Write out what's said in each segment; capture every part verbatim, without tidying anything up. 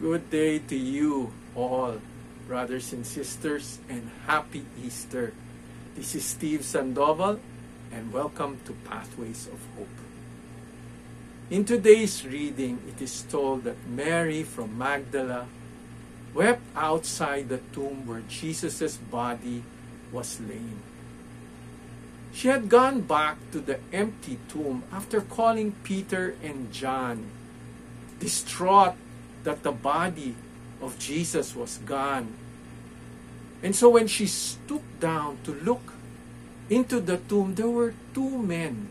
Good day to you all, brothers and sisters, and happy Easter. This is Steve Sandoval, and welcome to Pathways of Hope. In today's reading, it is told that Mary from Magdala wept outside the tomb where Jesus' body was laid. She had gone back to the empty tomb after calling Peter and John, distraught that the body of Jesus was gone. And so when she stooped down to look into the tomb, there were two men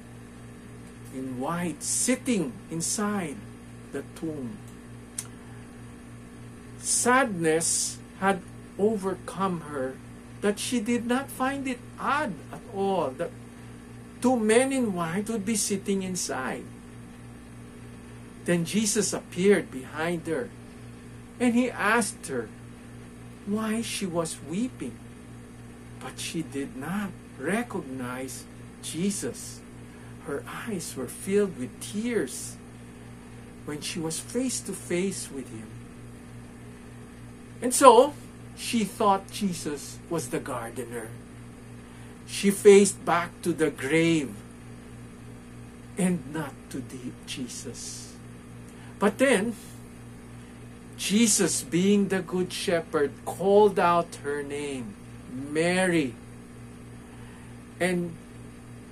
in white sitting inside the tomb. Sadness had overcome her that she did not find it odd at all that two men in white would be sitting inside. Then Jesus appeared behind her, and he asked her why she was weeping. But she did not recognize Jesus. Her eyes were filled with tears when she was face to face with him. And so, she thought Jesus was the gardener. She faced back to the grave and not to the Jesus. But then, Jesus, being the Good Shepherd, called out her name, Mary. And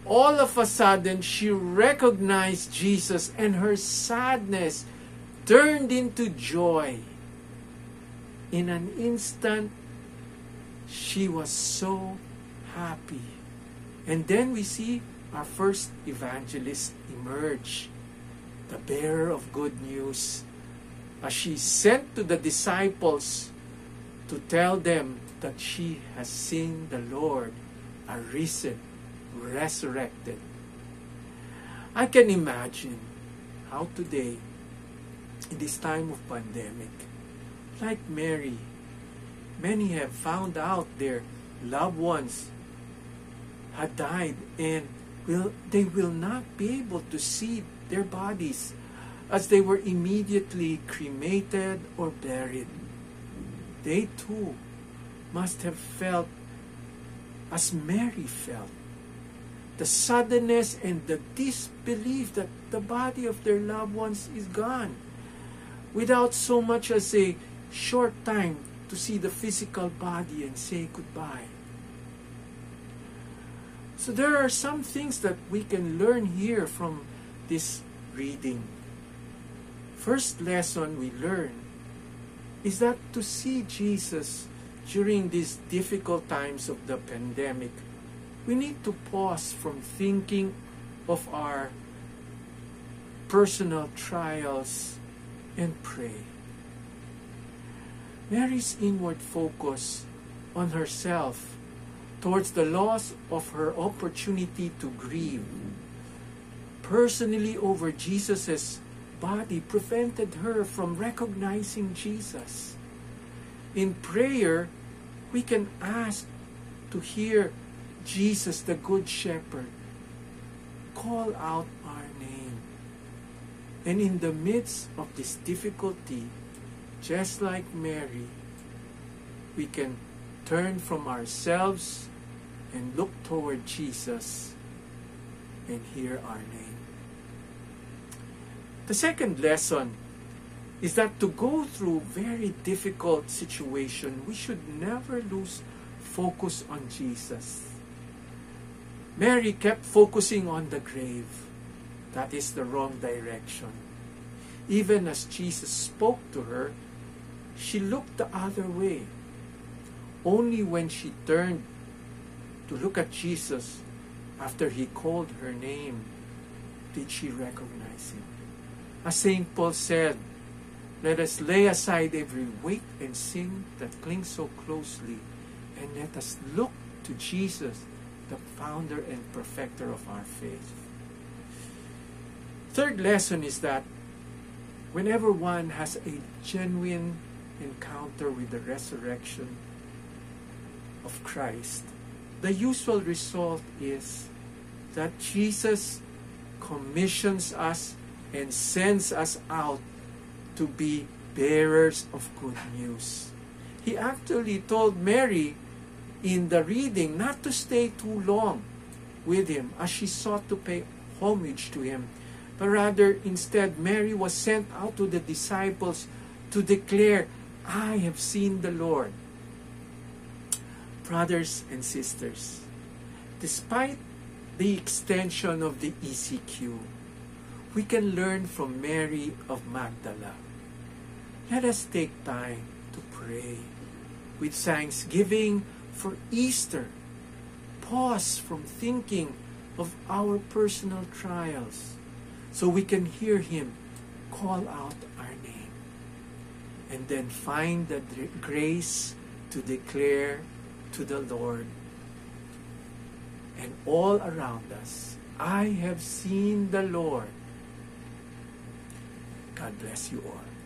all of a sudden, she recognized Jesus, and her sadness turned into joy. In an instant, she was so happy. And then we see our first evangelist emerge, the bearer of good news, as she sent to the disciples to tell them that she has seen the Lord, a risen, resurrected. I can imagine how today, in this time of pandemic, like Mary, many have found out their loved ones had died, and will they will not be able to see their bodies as they were immediately cremated or buried. They too must have felt as Mary felt, the suddenness and the disbelief that the body of their loved ones is gone, without so much as a short time to see the physical body and say goodbye. So there are some things that we can learn here from this reading. First lesson we learn is that to see Jesus during these difficult times of the pandemic, we need to pause from thinking of our personal trials and pray. Mary's inward focus on herself towards the loss of her opportunity to grieve personally over Jesus' body prevented her from recognizing Jesus. In prayer, we can ask to hear Jesus, the Good Shepherd, call out our name. And in the midst of this difficulty, just like Mary, we can turn from ourselves and look toward Jesus and hear our name. The second lesson is that to go through very difficult situation, we should never lose focus on Jesus. Mary kept focusing on the grave. That is the wrong direction. Even as Jesus spoke to her, she looked the other way. Only when she turned to look at Jesus after he called her name did she recognize him. As Saint Paul said, let us lay aside every weight and sin that clings so closely, and let us look to Jesus, the founder and perfecter of our faith. Third lesson is that whenever one has a genuine encounter with the resurrection of Christ, the usual result is that Jesus commissions us and sends us out to be bearers of good news. He actually told Mary in the reading not to stay too long with him as she sought to pay homage to him, but rather instead Mary was sent out to the disciples to declare, "I have seen the Lord." Brothers and sisters, despite the extension of the E C Q, we can learn from Mary of Magdala. Let us take time to pray with thanksgiving for Easter. Pause from thinking of our personal trials so we can hear Him call out our name. And then find the grace to declare to the Lord and all around us, "I have seen the Lord." God bless you all.